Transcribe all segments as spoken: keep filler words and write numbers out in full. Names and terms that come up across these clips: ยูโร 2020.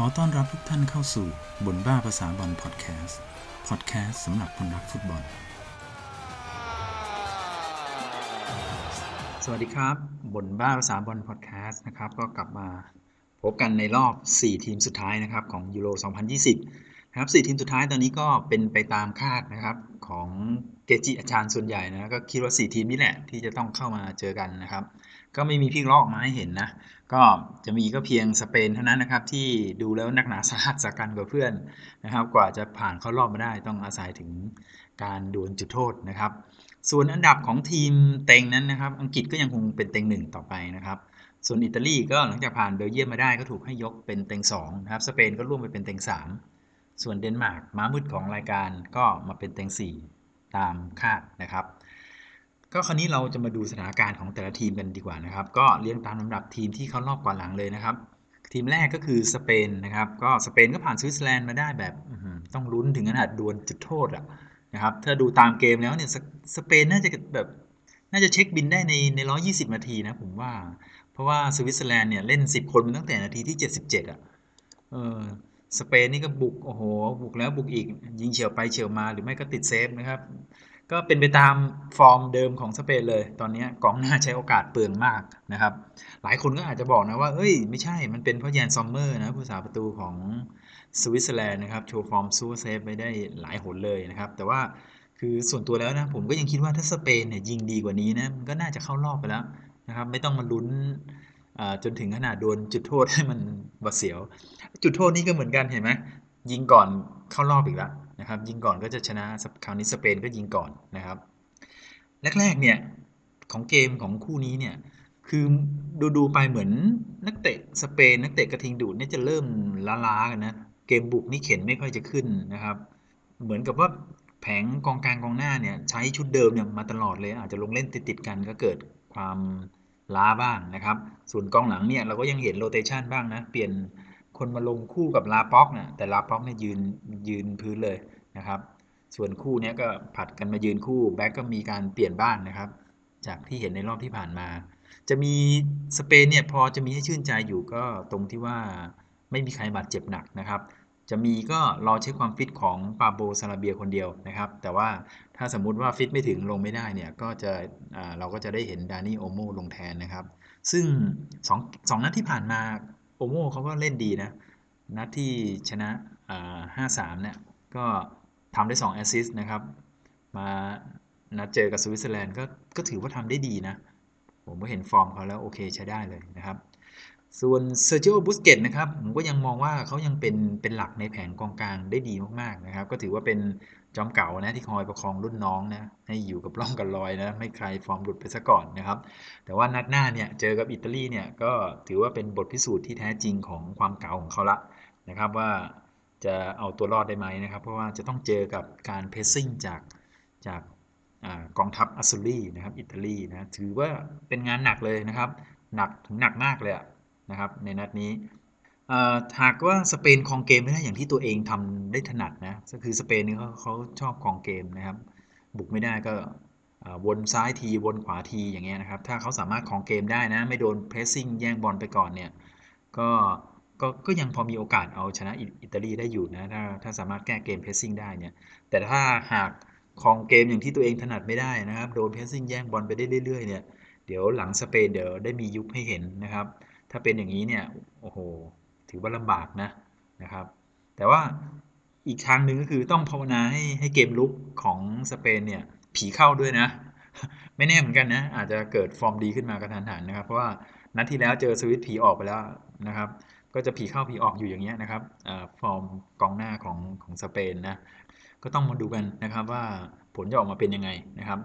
ขอต้อนรับทุกท่านเข้าสู่บ่นบ้าภาษาบอลพอดแคสต์พอดแคสต์สำหรับคนรักฟุตบอลสวัสดีครับบ่นบ้าภาษาบอลพอดแคสต์นะครับก็กลับมาพบกันในรอบสี่ทีมสุดท้ายนะครับของยูโรสองพันยี่สิบนะครับสี่ทีมสุดท้ายตอนนี้ก็เป็นไปตามคาดนะครับของเกจิอาจารย์ส่วนใหญ่นะก็คิดว่าสี่ทีมนี้แหละที่จะต้องเข้ามาเจอกันนะครับก็ไม่มีพลิกล็อกมาให้เห็นนะก็จะมีก็เพียงสเปนเท่านั้นนะครับที่ดูแล้วนักหนาสาหัสสากันกว่าเพื่อนนะครับกว่าจะผ่านเข้ารอบมาได้ต้องอาศัยถึงการดวลจุดโทษนะครับส่วนอันดับของทีมเต็งนั้นนะครับอังกฤษก็ยังคงเป็นเต็งหนึ่งต่อไปนะครับส่วนอิตาลีก็หลังจากผ่านเบลเยียมมาได้ก็ถูกให้ยกเป็นเต็งสองนะครับสเปนก็ร่วมไปเป็นเต็งสามส่วนเดนมาร์กม้ามืดของรายการก็มาเป็นเต็งสี่ตามคาดนะครับก็คราวนี้เราจะมาดูสถานการณ์ของแต่ละทีมกันดีกว่านะครับก็เรียงตามลำดับทีมที่เข้ารอบก่อนหลังเลยนะครับทีมแรกก็คือสเปนนะครับก็สเปนก็ผ่านสวิตเซอร์แลนด์มาได้แบบต้องลุ้นถึงขนาดดวลจุดโทษอ่ะนะครับถ้าดูตามเกมแล้วเนี่ยสเปนน่าจะแบบน่าจะเช็คบินได้ในในหนึ่งร้อยยี่สิบนาทีนะผมว่าเพราะว่าสวิตเซอร์แลนด์เนี่ยเล่นสิบคนมาตั้งแต่นาทีที่เจ็ดสิบเจ็ดอ่ะเออสเปนนี่ก็บุกโอ้โหบุกแล้วบุกอีกยิงเฉียวไปเฉียวมาหรือไม่ก็ติดเซฟนะครับก็เป็นไปตามฟอร์มเดิมของสเปนเลยตอนนี้กองหน้าใช้โอกาสเปลืองมากนะครับหลายคนก็อาจจะบอกนะว่าเอ้ยไม่ใช่มันเป็นเพราะแยนซอมเมอร์นะผู้สาประตูของสวิตเซอร์แลนด์นะครับโชว์ฟอร์มสู้เซฟไปได้หลายหนเลยนะครับแต่ว่าคือส่วนตัวแล้วนะผมก็ยังคิดว่าถ้าสเปนเนี่ยยิงดีกว่านี้นะมันก็น่าจะเข้ารอบไปแล้วนะครับไม่ต้องมาลุ้นจนถึงขนาดโดนจุดโทษให้มันหวาดเสียวจุดโทษนี่ก็เหมือนกันเห็นไหมยิงก่อนเข้ารอบอีกแล้วนะครับยิงก่อนก็จะชนะคราวนี้สเปนก็ยิงก่อนนะครับแรกๆเนี่ยของเกมของคู่นี้เนี่ยคือดูๆไปเหมือนนักเตะสเปนนักเตะกระทิงดูดเนี่ยจะเริ่มล้าๆกันนะเกมบุกนี่เข็นไม่ค่อยจะขึ้นนะครับเหมือนกับว่าแผงกองกลางกองหน้าเนี่ยใช้ชุดเดิมเนี่ยมาตลอดเลยอาจจะลงเล่นติดๆกันก็เกิดความล้าบ้างนะครับส่วนกองหลังเนี่ยเราก็ยังเห็นโรเตชันบ้างนะเปลี่ยนคนมาลงคู่กับลาป็อกนะแต่ลาป็อกเนี่ยยืนยืนพื้นเลยนะครับส่วนคู่นี้ก็ผัดกันมายืนคู่แบ็คก็มีการเปลี่ยนบ้าง น, นะครับจากที่เห็นในรอบที่ผ่านมาจะมีสเปนเนี่ยพอจะมีให้ชื่นใจอยู่ก็ตรงที่ว่าไม่มีใครบาดเจ็บหนักนะครับจะมีก็รอเช็คความฟิตของปาโบซาลาเบียคนเดียวนะครับแต่ว่าถ้าสมมุติว่าฟิตไม่ถึงลงไม่ได้เนี่ยก็จะเราก็จะได้เห็นดานี่โอโมลงแทนนะครับซึ่งสอง สองนัดที่ผ่านมาโอโมเขาก็เล่นดีนะนัดที่ชนะ ห้าสาม เนี่ยก็ทำได้สองแอสซิสต์นะครับมานัดเจอกับสวิตเซอร์แลนด์ก็ก็ถือว่าทำได้ดีนะผมก็เห็นฟอร์มเขาแล้วโอเคใช้ได้เลยนะครับส่วนเซอร์จิโอ บุสเกตนะครับผมก็ยังมองว่าเขายังเป็นเป็นหลักในแผงกองกลางได้ดีมากๆนะครับก็ถือว่าเป็นจอมเก่านะที่คอยประคองรุ่นน้องนะให้อยู่กับร่องกับรอยนะไม่ใครฟอร์มหลุดไปซะก่อนนะครับแต่ว่านัดหน้าเนี่ยเจอกับอิตาลีเนี่ยก็ถือว่าเป็นบทพิสูจน์ที่แท้จริงของความเก่าของเขาละนะครับว่าจะเอาตัวรอดได้ไหมนะครับเพราะว่าจะต้องเจอกับการเพสซิ่งจากจากกองทัพอัสซูรี่นะครับอิตาลีนะถือว่าเป็นงานหนักเลยนะครับหนักถึงหนักมากเลยนะครับในนัดนี้หากว่าสเปนครองเกมไม่ได้อย่างที่ตัวเองทำได้ถนัดนะก็คือสเปนนี่เขาเขาชอบครองเกมนะครับบุกไม่ได้ก็วนซ้ายทีวนขวาทีอย่างเงี้ยนะครับถ้าเขาสามารถครองเกมได้นะไม่โดนเพรสซิ่งแย่งบอลไปก่อนเนี่ยก็ก็ก็ยังพอมีโอกาสเอาชนะอิตาลีได้อยู่นะถ้าถ้าสามารถแก้เกมเพรสซิ่งได้เนี่ยแต่ถ้าหากครองเกมอย่างที่ตัวเองถนัดไม่ได้นะครับโดนเพรสซิ่งแย่งบอลไปได้เรื่อยๆเนี่ยเดี๋ยวหลังสเปนเดี๋ยวได้มียุบให้เห็นนะครับถ้าเป็นอย่างนี้เนี่ยโอ้โหถือว่าลำบากนะนะครับแต่ว่าอีกทางหนึ่งก็คือต้องภาวนาให้ให้เกมลุกของสเปนเนี่ยผีเข้าด้วยนะไม่แน่เหมือนกันนะอาจจะเกิดฟอร์มดีขึ้นมากระทันหันนะครับเพราะว่านัดที่แล้วเจอสวิตผีออกไปแล้วนะครับก็จะผีเข้าผีออกอยู่อย่างเงี้ยนะครับฟอร์มกองหน้าของของสเปนนะก็ต้องมาดูกันนะครับว่าผลจะออกมาเป็นยังไงนะครับ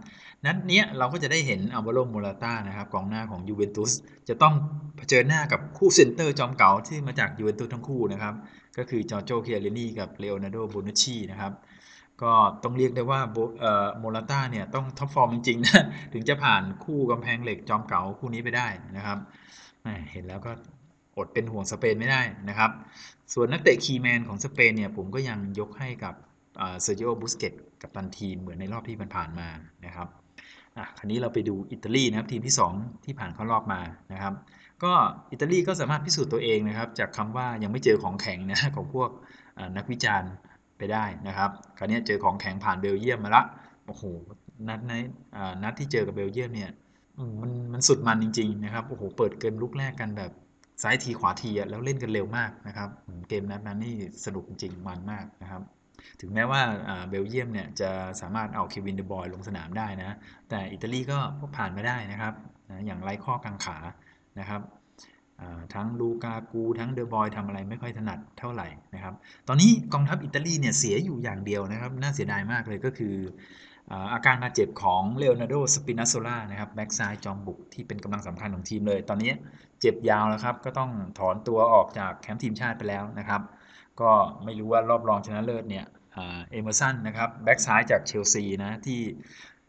นัดนี้เราก็จะได้เห็นอัลวาโร โมราต้านะครับกองหน้าของยูเวนตุสจะต้องเผชิญหน้ากับคู่เซนเตอร์จอมเก่าที่มาจากยูเวนตุสทั้งคู่นะครับก็คือจอร์โจ เคียรินีกับเลโอนาร์โด โบนุชชีนะครับก็ต้องเรียกได้ว่าโมราต้าเนี่ยต้องท็อปฟอร์มจริงๆนะถึงจะผ่านคู่กำแพงเหล็กจอมเก่าคู่นี้ไปได้นะครับเห็นแล้วก็อดเป็นห่วงสเปนไม่ได้นะครับส่วนนักเตะคีย์แมนของสเปนเนี่ยผมก็ยังยกให้กับเซอร์จิโอ บุสเกตกัปตันทีมเหมือนในรอบที่ผ่านมานะครับ อ่ะคราวนี้เราไปดูอิตาลีนะครับทีมที่สองที่ผ่านเข้ารอบมานะครับก็อิตาลีก็สามารถพิสูจน์ตัวเองนะครับจากคำว่ายังไม่เจอของแข็งนะของพวกนักวิจารณ์ไปได้นะครับคราวนี้เจอของแข็งผ่านเบลเยียมมาละโอ้โหนัดในนัดที่เจอกับเบลเยียมเนี่ยมันมันสุดมันจริงๆนะครับโอ้โหเปิดเกมลุกแรกกันแบบซ้ายทีขวาทีแล้วเล่นกันเร็วมากนะครับเกมนัดนั้นนี่สนุกจริงมันมากนะครับถึงแม้ว่าเบลเยียมเนี่ยจะสามารถเอาเควินเดบอยลงสนามได้นะแต่อิตาลีก็ผ่านมาได้นะครับอย่างไร้ข้อกังขานะครับทั้งลูกากูทั้งเดบอยทำอะไรไม่ค่อยถนัดเท่าไหร่นะครับตอนนี้กองทัพอิตาลีเนี่ยเสียอยู่อย่างเดียวนะครับน่าเสียดายมากเลยก็คืออาการบาดเจ็บของเลโอนาร์โด สปินาโซล่านะครับแบ็กซ้ายจอมบุกที่เป็นกำลังสำคัญของทีมเลยตอนนี้เจ็บยาวแล้วครับก็ต้องถอนตัวออกจากแคมป์ทีมชาติไปแล้วนะครับก็ไม่รู้ว่ารอบรองชนะเลิศเนี่ยเอเมอร์สันนะครับแบ็กซ้ายจากเชลซีนะที่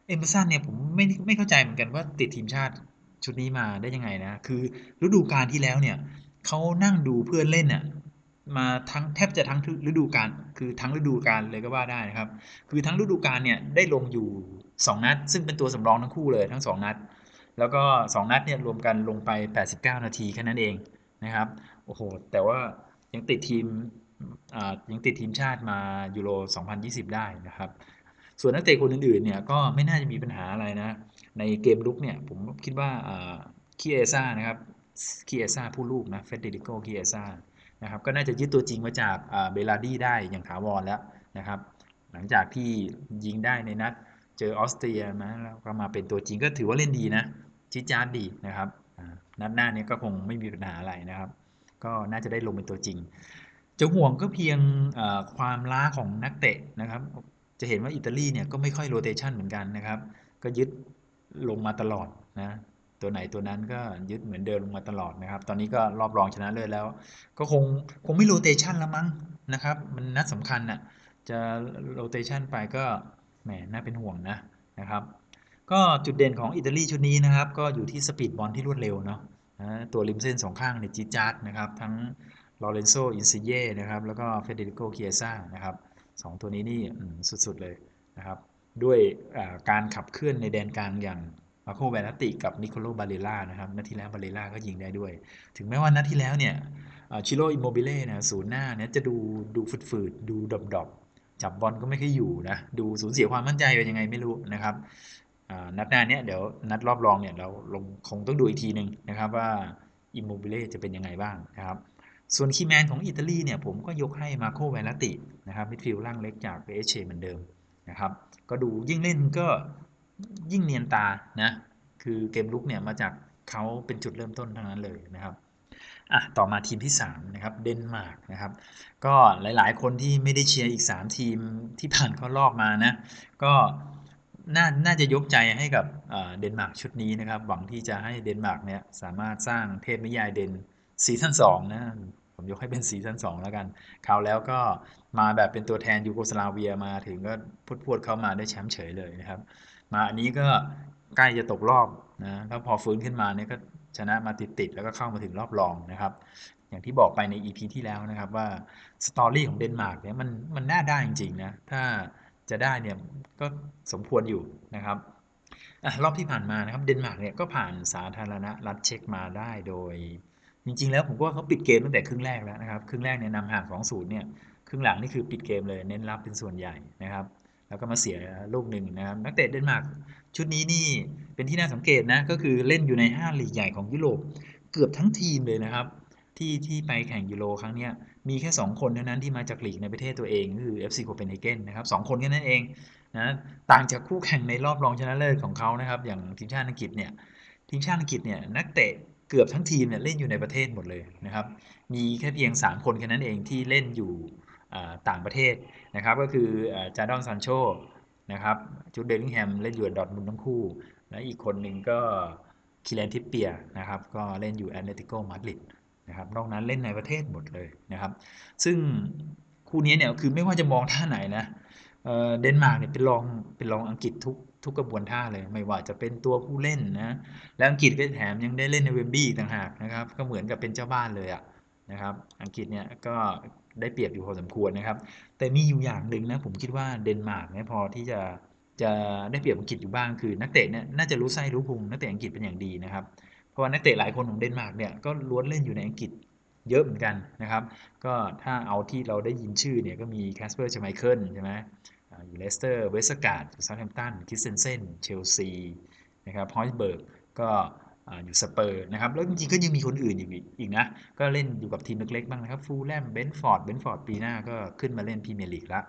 เอเมอร์สันเนี่ยผมไม่ไม่เข้าใจเหมือนกันว่าติดทีมชาติชุดนี้มาได้ยังไงนะคือฤดูกาลที่แล้วเนี่ยเขานั่งดูเพื่อนเล่นเนี่ยมาทั้งแทบจะทั้งฤดูกาลคือทั้งฤดูกาลเลยก็ว่าได้นะครับคือทั้งฤดูกาลเนี่ยได้ลงอยู่สองนัดซึ่งเป็นตัวสำรองทั้งคู่เลยทั้งสองนัดแล้วก็สองนัดเนี่ยรวมกันลงไปแปดสิบเก้านาทีแค่นั้นเองนะครับโอ้โหแต่ว่ายังติดทีมยังติดทีมชาติมายูโรสองพันยี่สิบได้นะครับส่วนนักเตะคนอื่นๆเนี่ยก็ไม่น่าจะมีปัญหาอะไรนะในเกมลุกเนี่ยผมคิดว่าคิเอซ่านะครับคิเอซ่าผู้ลูกนะเฟเดริโกคิเอซ่านะครับก็น่าจะยึดตัวจริงมาจากเบลาดี้ได้อย่างถาวรแล้วนะครับหลังจากที่ยิงได้ในนัดเจอออสเตรียนะแล้วก็มาเป็นตัวจริงก็ถือว่าเล่นดีนะชิจาร์ดดีนะครับนัดหน้านี้ก็คงไม่มีปัญหาอะไรนะครับก็น่าจะได้ลงเป็นตัวจริงจะห่วงก็เพียงความล้าของนักเตะนะครับจะเห็นว่าอิตาลีเนี่ยก็ไม่ค่อยโรเตชันเหมือนกันนะครับก็ยึดลงมาตลอดนะตัวไหนตัวนั้นก็ยึดเหมือนเดิมลงมาตลอดนะครับตอนนี้ก็รอบรองชนะเลิศแล้วก็คงคงไม่โรเตชันแล้วมั้งนะครับมันนัดสำคัญน่ะจะโรเตชันไปก็แหมน่าเป็นห่วงนะนะครับก็จุดเด่นของอิตาลีชุดนี้นะครับก็อยู่ที่สปีดบอลที่รวดเร็วเนาะตัวริมเส้นสองข้างเนี่ยจี๊ดจ๊าดนะครับทั้งลอเรนโซอินซิเย่นะครับแล้วก็เฟเดริโกเคียซ่านะครับสองตัวนี้นี่สุดๆเลยนะครับด้วยการขับเคลื่อนในแดนกลางอย่างมาโคแวนติกับนิโคโลบาเรล่านะครับนัดที่แล้วบาเรล่าก็ยิงได้ด้วยถึงแม้ว่านัดที่แล้วเนี่ยชิโร่อิมโมบิเล่นะศูนย์หน้าเนี่ยจะดูดูฝืดๆดูดอบๆจับบอลก็ไม่ค่อยอยู่นะดูสูญเสียความมั่นใจเป็นยังไงไม่รู้นะครับนัดหน้าเนี่ยเดี๋ยวนัดรอบรองเนี่ยเราลงคงต้องดูอีกทีนึงนะครับว่าอิมโมบิเล่จะเป็นยังไงบ้างนะครับส่วนคีย์แมนของอิตาลีเนี่ยผมก็ยกให้มาโคแวนตินะครับมิดฟิลด์ร่างเล็กจาก พี เอส จี เหมือนเดิมนะครับก็ดูยิ่งเล่นก็ยิ่งเนียนตานะคือเกมลุกเนี่ยมาจากเขาเป็นจุดเริ่มต้นทั้งนั้นเลยนะครับอ่ะต่อมาทีมที่สามนะครับเดนมาร์กนะครับก็หลายๆคนที่ไม่ได้เชียร์อีกสามทีมที่ผ่านเข้ารอบมานะก็น่าน่าจะยกใจให้กับเดนมาร์กชุดนี้นะครับหวังที่จะให้เดนมาร์กเนี่ยสามารถสร้างเทพนิยายเดนซีซั่นสองนะผมยกให้เป็นซีซั่นสองแล้วกันคราวแล้วก็มาแบบเป็นตัวแทนยูโกสลาเวียมาถึงก็พวดๆเข้ามาได้แชมป์เฉยเลยนะครับมาอันนี้ก็ใกล้จะตกรอบนะแล้วพอฟื้นขึ้นมาเนี่ยก็ชนะมาติดๆแล้วก็เข้ามาถึงรอบรองนะครับอย่างที่บอกไปใน อี พี ที่แล้วนะครับว่าสตอรี่ของเดนมาร์กเนี่ยมันมันน่าได้จริงๆนะถ้าจะได้เนี่ยก็สมควรอยู่นะครับอ่ะรอบที่ผ่านมานะครับเดนมาร์กเนี่ยก็ผ่านสาธารณรัฐเช็กมาได้โดยจริงๆแล้วผมว่าเขาปิดเกมตั้งแต่ครึ่งแรกแล้วนะครับครึ่งแรกเนี่ยนำห่าง สองศูนย์ เนี่ยครึ่งหลังนี่คือปิดเกมเลยเน้นรับเป็นส่วนใหญ่นะครับแล้วก็มาเสียลูกหนึ่งนะครับนักเตะเดนมาร์กชุดนี้นี่เป็นที่น่าสังเกตนะก็คือเล่นอยู่ในห้าลีกใหญ่ของยุโรปเกือบทั้งทีมเลยนะครับที่ที่ไปแข่งยูโรครั้งนี้มีแค่สองคนเท่านั้นที่มาจากลีกในประเทศตัวเองคือ เอฟ ซี โคเปนเฮเกนนะครับสองคนแค่นั้นเองนะต่างจากคู่แข่งในรอบรองชนะเลิศของเขานะครับอย่างทีมชาติอังกฤษเนี่ยทีมชาติอังกฤษเนี่ยนักเตะเกือบทั้งทีมเนี่ยเล่นอยู่ในประเทศหมดเลยนะครับมีแค่เพียงสามคนแค่นั้นเองที่เล่นอยู่ต่างประเทศนะครับก็คือจาดอนซันโชนะครับจูดเบลลิงแฮมเล่นอยู่ดอร์ทมุนด์ทั้งคู่และอีกคนหนึ่งก็คิเลนทิปเปียนะครับก็เล่นอยู่แอตเลติโกมาดริดนะครับนอกนั้นเล่นในประเทศหมดเลยนะครับซึ่งคู่นี้เนี่ยคือไม่ว่าจะมองท่าไหนนะเดนมาร์กเนี่ยเป็นรองเป็นรองอังกฤษทุกทุกกระบวนท่าเลยไม่ว่าจะเป็นตัวผู้เล่นนะและอังกฤษก็แถมยังได้เล่นในเวมบลีย์ต่างหากนะครับก็เหมือนกับเป็นเจ้าบ้านเลยอ่ะนะครับอังกฤษเนี่ยก็ได้เปรียบอยู่พอสมควรนะครับแต่มีอยู่อย่างหนึ่งนะผมคิดว่าเดนมาร์กเนี่ยพอที่จะ จะได้เปรียบอังกฤษอยู่บ้างคือนักเตะเนี่ยน่าจะรู้ไส้รู้พุงนักเตะอังกฤษเป็นอย่างดีนะครับเพราะว่านักเตะหลายคนของเดนมาร์กเนี่ยก็ล้วนเล่นอยู่ในอังกฤษเยอะเหมือนกันนะครับก็ถ้าเอาที่เราได้ยินชื่อเนี่ยก็มีแคสเปอร์ ไชไมเคิลใช่ไหมอยู่เลสเตอร์เวสต์การ์ดอยู่เซาท์แฮมป์ตันคริสเซนเซนเชลซีนะครับฮอยส์เบิร์กก็อยู่สเปอร์นะครับแล้วจริงๆก็ยังมีคนอื่นอยู่อีกนะก็เล่นอยู่กับทีมเล็กๆบ้างนะครับฟูลแลมเบนฟอร์ดเบนฟอร์ดปีหน้าก็ขึ้นมาเล่นพรีเมียร์ลีกแล้ว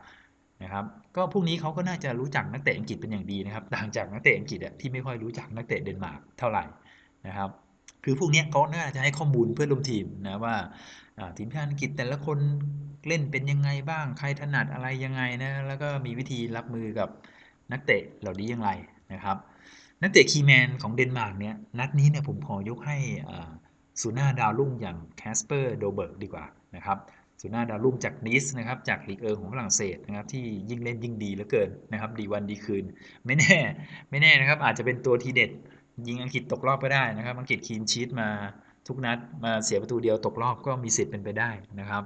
นะครับก็พวกนี้เขาก็น่าจะรู้จักนักเตะอังกฤษเป็นอย่างดีนะครับต่างจากนักเตะอังกฤษที่ไม่ค่อยรู้จักนักเตะเดนมาร์กเท่าไหร่นะครับคือพวกนี้เขาน่าจะให้ข้อมูลเพื่อนร่วมทีมนะว่าทีมชาติอังกฤษแต่ละคนเล่นเป็นยังไงบ้างใครถนัดอะไรยังไงนะแล้วก็มีวิธีรับมือกับนักเตะเหล่านี้อย่างไรนะครับนักเตะคีย์แมนของเดนมาร์กเนี่ยนัดนี้เนี่ยผมขอยกให้ศูนย์หน้าดาวรุ่งอย่างแคสเปอร์โดเบิร์กดีกว่านะครับศูนย์หน้าดาวรุ่งจากนิสนะครับจากลีกเอิงของฝรั่งเศสนะครับที่ยิ่งเล่นยิ่งดีเหลือเกินนะครับดีวันดีคืนไม่แน่ไม่แน่นะครับอาจจะเป็นตัวทีเด็ดยิงอังกฤษตกรอบก็ได้นะครับอังกฤษคลีนชีทมาทุกนัดมาเสียประตูเดียวตกรอบก็มีสิทธิ์เป็นไปได้นะครับ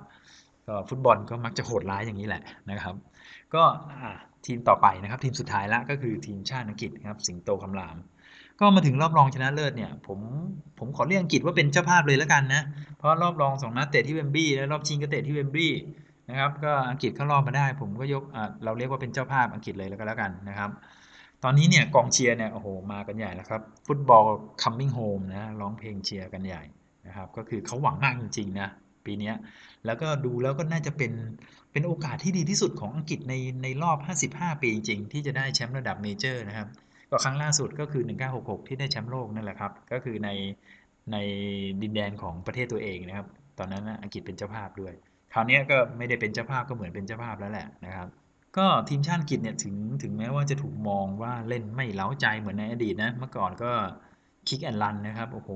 ก็ฟุตบอลก็มักจะโหดร้ายอย่างนี้แหละนะครับก็ทีมต่อไปนะครับทีมสุดท้ายละก็คือทีมชาติอังกฤษครับสิงโตคำรามก็มาถึงรอบรองชนะเลิศเนี่ยผมผมขอเรียกอังกฤษว่าเป็นเจ้าภาพเลยแล้วกันนะเพราะรอบรองสองนัดเตะที่เวมบลีย์และรอบชิงก็เตะที่เวมบลีย์นะครับก็อังกฤษเข้ารอบมาได้ผมก็ยกเราเรียกว่าเป็นเจ้าภาพอังกฤษเลยแล้วก็แล้วกันนะครับตอนนี้เนี่ยกองเชียร์เนี่ยโอ้โหมากันใหญ่แล้วครับฟุตบอล coming home นะร้องเพลงเชียร์กันใหญ่นะครับก็คือเขาหวังมากจริงๆนะปีนี้แล้วก็ดูแล้วก็น่าจะเป็นเป็นโอกาสที่ดีที่สุดของอังกฤษในในรอบห้าสิบห้าปีจริงๆที่จะได้แชมป์ระดับเมเจอร์นะครับก็ครั้งล่าสุดก็คือหนึ่งเก้าหกหกที่ได้แชมป์โลกนั่นแหละครับก็คือในในดินแดนของประเทศตัวเองนะครับตอนนั้นอังกฤษเป็นเจ้าภาพด้วยคราวนี้ก็ไม่ได้เป็นเจ้าภาพก็เหมือนเป็นเจ้าภาพแล้วแหละนะครับก็ทีมชาติอังกฤษเนี่ยถึงถึงแม้ว่าจะถูกมองว่าเล่นไม่เล้าใจเหมือนในอดีตนะเมื่อก่อนก็คิกแอนด์รันนะครับโอ้โห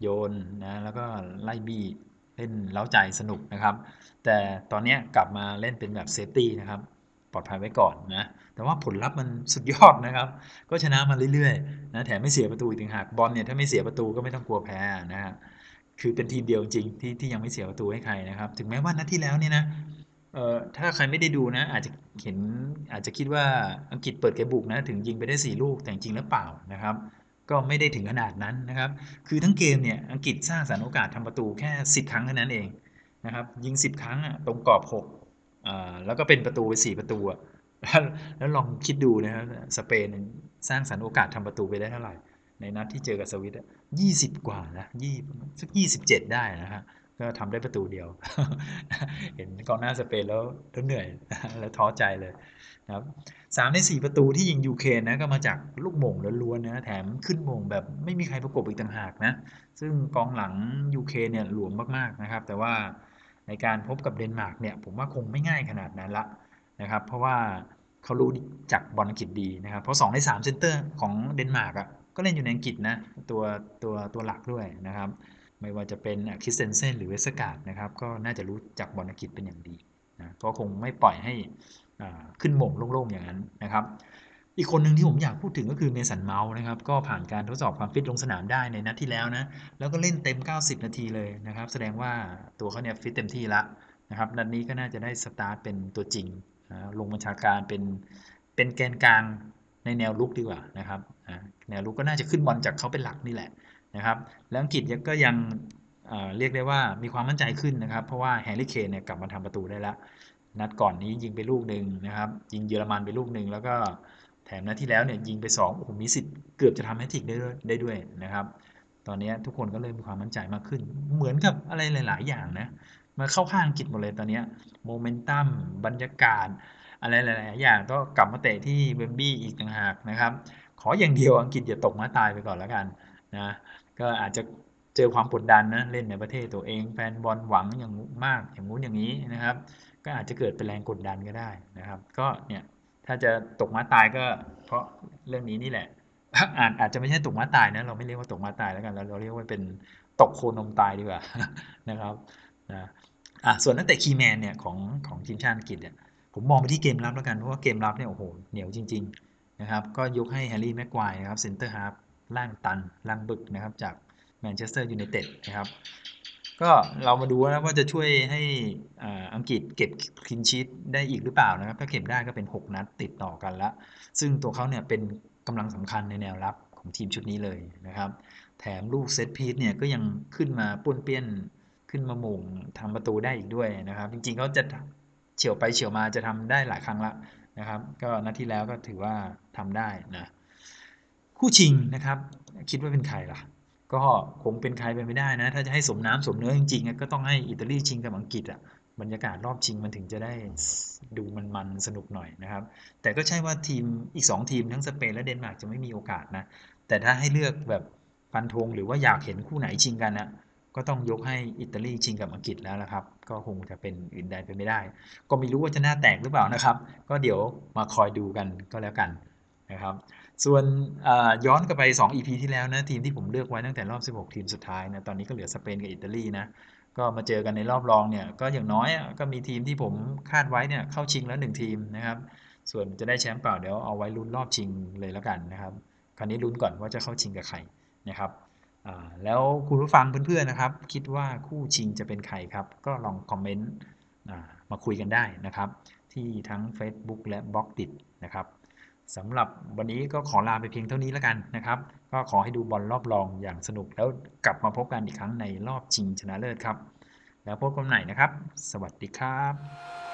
โยนนะแล้วก็ไล่บี้เล่นเล้าใจสนุกนะครับแต่ตอนนี้กลับมาเล่นเป็นแบบเซฟตี้นะครับปลอดภัยไว้ก่อนนะแต่ว่าผลลัพธ์มันสุดยอดนะครับก็ชนะมาเรื่อยๆนะแถมไม่เสียประตูอีกต่างหากบอลเนี่ยถ้าไม่เสียประตูก็ไม่ต้องกลัวแพ้นะฮะคือเป็นทีมเดียวจริงที่ที่ยังไม่เสียประตูให้ใครนะครับถึงแม้ว่านัดที่แล้วเนี่ยนะเอ่อถ้าใครไม่ได้ดูนะอาจจะเห็นอาจจะคิดว่าอังกฤษเปิดเกมบุกนะถึงยิงไปได้สี่ลูกแต่จริงแล้วเปล่านะครับก็ไม่ได้ถึงขนาดนั้นนะครับคือทั้งเกมเนี่ยอังกฤษสร้างสรรค์โอกาสทำประตูแค่สิบครั้งเท่านั้นเองนะครับยิงสิบครั้งอ่ะตรงกรอบหกอ่าแล้วก็เป็นประตูไปสี่ประตูอ่ะแล้วลองคิดดูนะครับสเปนสร้างสรรค์โอกาสทำประตูไปได้เท่าไหร่ในนัดที่เจอกับสวิตยี่สิบกว่านะยี่สิบสักยี่สิบเจ็ดได้นะฮะก็ทำได้ประตูเดียวเห็นกองหน้าสเปนแล้วเหนื่อยและท้อใจเลยนะครับสามในสี่ประตูที่ยิงยูเครนนะก็มาจากลูกโมงล้วนๆนะแถมขึ้นโมงแบบไม่มีใครประกบอีกต่างหากนะซึ่งกองหลังยูเครนเนี่ยหลวมมากๆนะครับแต่ว่าในการพบกับเดนมาร์กเนี่ยผมว่าคงไม่ง่ายขนาดนั้นละนะครับเพราะว่าเขารู้จักบอลอังกฤษดีนะครับเพราะสองในสามเซนเตอร์ของเดนมาร์กอ่ะก็เล่นอยู่ในอังกฤษนะตัวตัวตัวหลักด้วยนะครับไม่ว่าจะเป็นคริสเตนเซนหรือเวสต์การ์ดนะครับก็น่าจะรู้จักบอลอังกฤษเป็นอย่างดีนะก็คงไม่ปล่อยให้ขึ้นหม่งโล่งๆอย่างนั้นนะครับอีกคนหนึ่งที่ผมอยากพูดถึงก็คือเมสันเมาส์นะครับก็ผ่านการทดสอบความฟิตลงสนามได้ในนัดที่แล้วนะแล้วก็เล่นเต็มเก้าสิบนาทีเลยนะครับแสดงว่าตัวเขาเนี่ยฟิตเต็มที่ละนะครับนัดนี้ก็น่าจะได้สตาร์ทเป็นตัวจริงนะลงบัญชาการเป็นเป็นแกนกลางในแนวลุกดีกว่านะครับแนวลุกก็น่าจะขึ้นบอลจากเขาเป็นหลักนี่แหละนะครับแล้วอังกฤษก็ยังเรียกได้ว่ามีความมั่นใจขึ้นนะครับเพราะว่าแฮร์รี่เคนเนี่ยกลับมาทำประตูได้แล้วนัดก่อนนี้ยิงไปลูกหนึ่งนะครับยิงเยอรมันไปลูกหนึ่งแล้วก็แถมนัดที่แล้วเนี่ยยิงไปสองโอ้โหมีสิทธิ์เกือบจะทำแฮตทริกได้ได้ด้วยนะครับตอนนี้ทุกคนก็เริ่มมีความมั่นใจมากขึ้นเหมือนกับอะไรหลายๆอย่างนะมาเข้าข้างอังกฤษหมดเลยตอนนี้โมเมนตัมบรรยากาศอะไรหลายๆอย่างก็กลับมาเตะที่เวมบลีย์อีกต่างหากนะครับขออย่างเดียวอังกฤษอย่าตกม้าตายไปก่อนแล้วกันนะก็อาจจะเจอความกดดันนะเล่นในประเทศตัวเองแฟนบอลหวังอย่างมากอย่างงู้นอย่างนี้นะครับก็อาจจะเกิดเป็นแรงกดดันก็ได้นะครับก็เนี่ยถ้าจะตกม้าตายก็เพราะเรื่องนี้นี่แหละอาจอาจจะไม่ใช่ตกม้าตายนะเราไม่เรียกว่าตกม้าตายแล้วกันเราเรียกว่าเป็นตกโคนมตายดีกว่านะครับนะอ่ะส่วนนักเตะคีย์แมนเนี่ยของของทีมชาติอังกฤษเนี่ยผมมองไปที่เกมรับแล้วกันเพราะว่าเกมรับเนี่ยโอ้โหเหนียวจริงๆนะครับก็ยกให้แฮร์รี่แม็กควายนะครับเซ็นเตอร์ฮาล์ฟล่างตันล่างบึกนะครับจากแมนเชสเตอร์ยูไนเต็ดนะครับ ก็เรามาดูนะว่าจะช่วยให้อังกฤษเก็บคลีนชีทได้อีกหรือเปล่านะครับถ้าเก็บได้ก็เป็นหกนัดติดต่อกันละซึ่งตัวเขาเนี่ยเป็นกำลังสำคัญในแนวรับของทีมชุดนี้เลยนะครับแถมลูกเซตพีซเนี่ยก็ยังขึ้นมาป้วนเปี้ยนขึ้นมาหม่งทำประตูได้อีกด้วยนะครับจริงๆเขาจะเฉียวไปเฉียวมาจะทำได้หลายครั้งละนะครับก็นัดที่แล้วก็ถือว่าทำได้นะคู่ชิงนะครับคิดว่าเป็นใครล่ะก็คงเป็นใครไปไม่ได้นะถ้าจะให้สมน้ำสมเนื้อจริงๆก็ต้องให้อิตาลีชิงกับอังกฤษอ่ะบรรยากาศรอบชิงมันถึงจะได้ดูมันๆสนุกหน่อยนะครับแต่ก็ใช่ว่าทีมอีกสองทีมทั้งสเปนและเดนมาร์กจะไม่มีโอกาสนะแต่ถ้าให้เลือกแบบฟันธงหรือว่าอยากเห็นคู่ไหนชิงกันนะก็ต้องยกให้อิตาลีชิงกับอังกฤษแล้วละครับก็คงจะเป็นอื่นใดไปไม่ได้ก็ไม่รู้ว่าจะหน้าแตกหรือเปล่านะครับก็เดี๋ยวมาคอยดูกันก็แล้วกันนะครับส่วนย้อนกลับไปสอง อี พี ที่แล้วนะทีมที่ผมเลือกไว้ตั้งแต่รอบสิบหกทีมสุดท้ายนะตอนนี้ก็เหลือสเปนกับอิตาลีนะก็มาเจอกันในรอบรองเนี่ยก็อย่างน้อยก็มีทีมที่ผมคาดไว้เนี่ยเข้าชิงแล้วหนึ่งทีมนะครับส่วนจะได้แชมป์เปล่าเดี๋ยวเอาไว้ลุ้นรอบชิงเลยแล้วกันนะครับคราวนี้ลุ้นก่อนว่าจะเข้าชิงกับใครนะครับแล้วคุณผู้ฟังเพื่อนๆนะครับคิดว่าคู่ชิงจะเป็นใครครับก็ลองคอมเมนต์มาคุยกันได้นะครับที่ทั้ง Facebook และ Blogdit นะครับสำหรับวันนี้ก็ขอลาไปเพียงเท่านี้แล้วกันนะครับก็ขอให้ดูบอลรอบรองอย่างสนุกแล้วกลับมาพบกันอีกครั้งในรอบชิงชนะเลิศครับแล้วพบกันใหม่นะครับสวัสดีครับ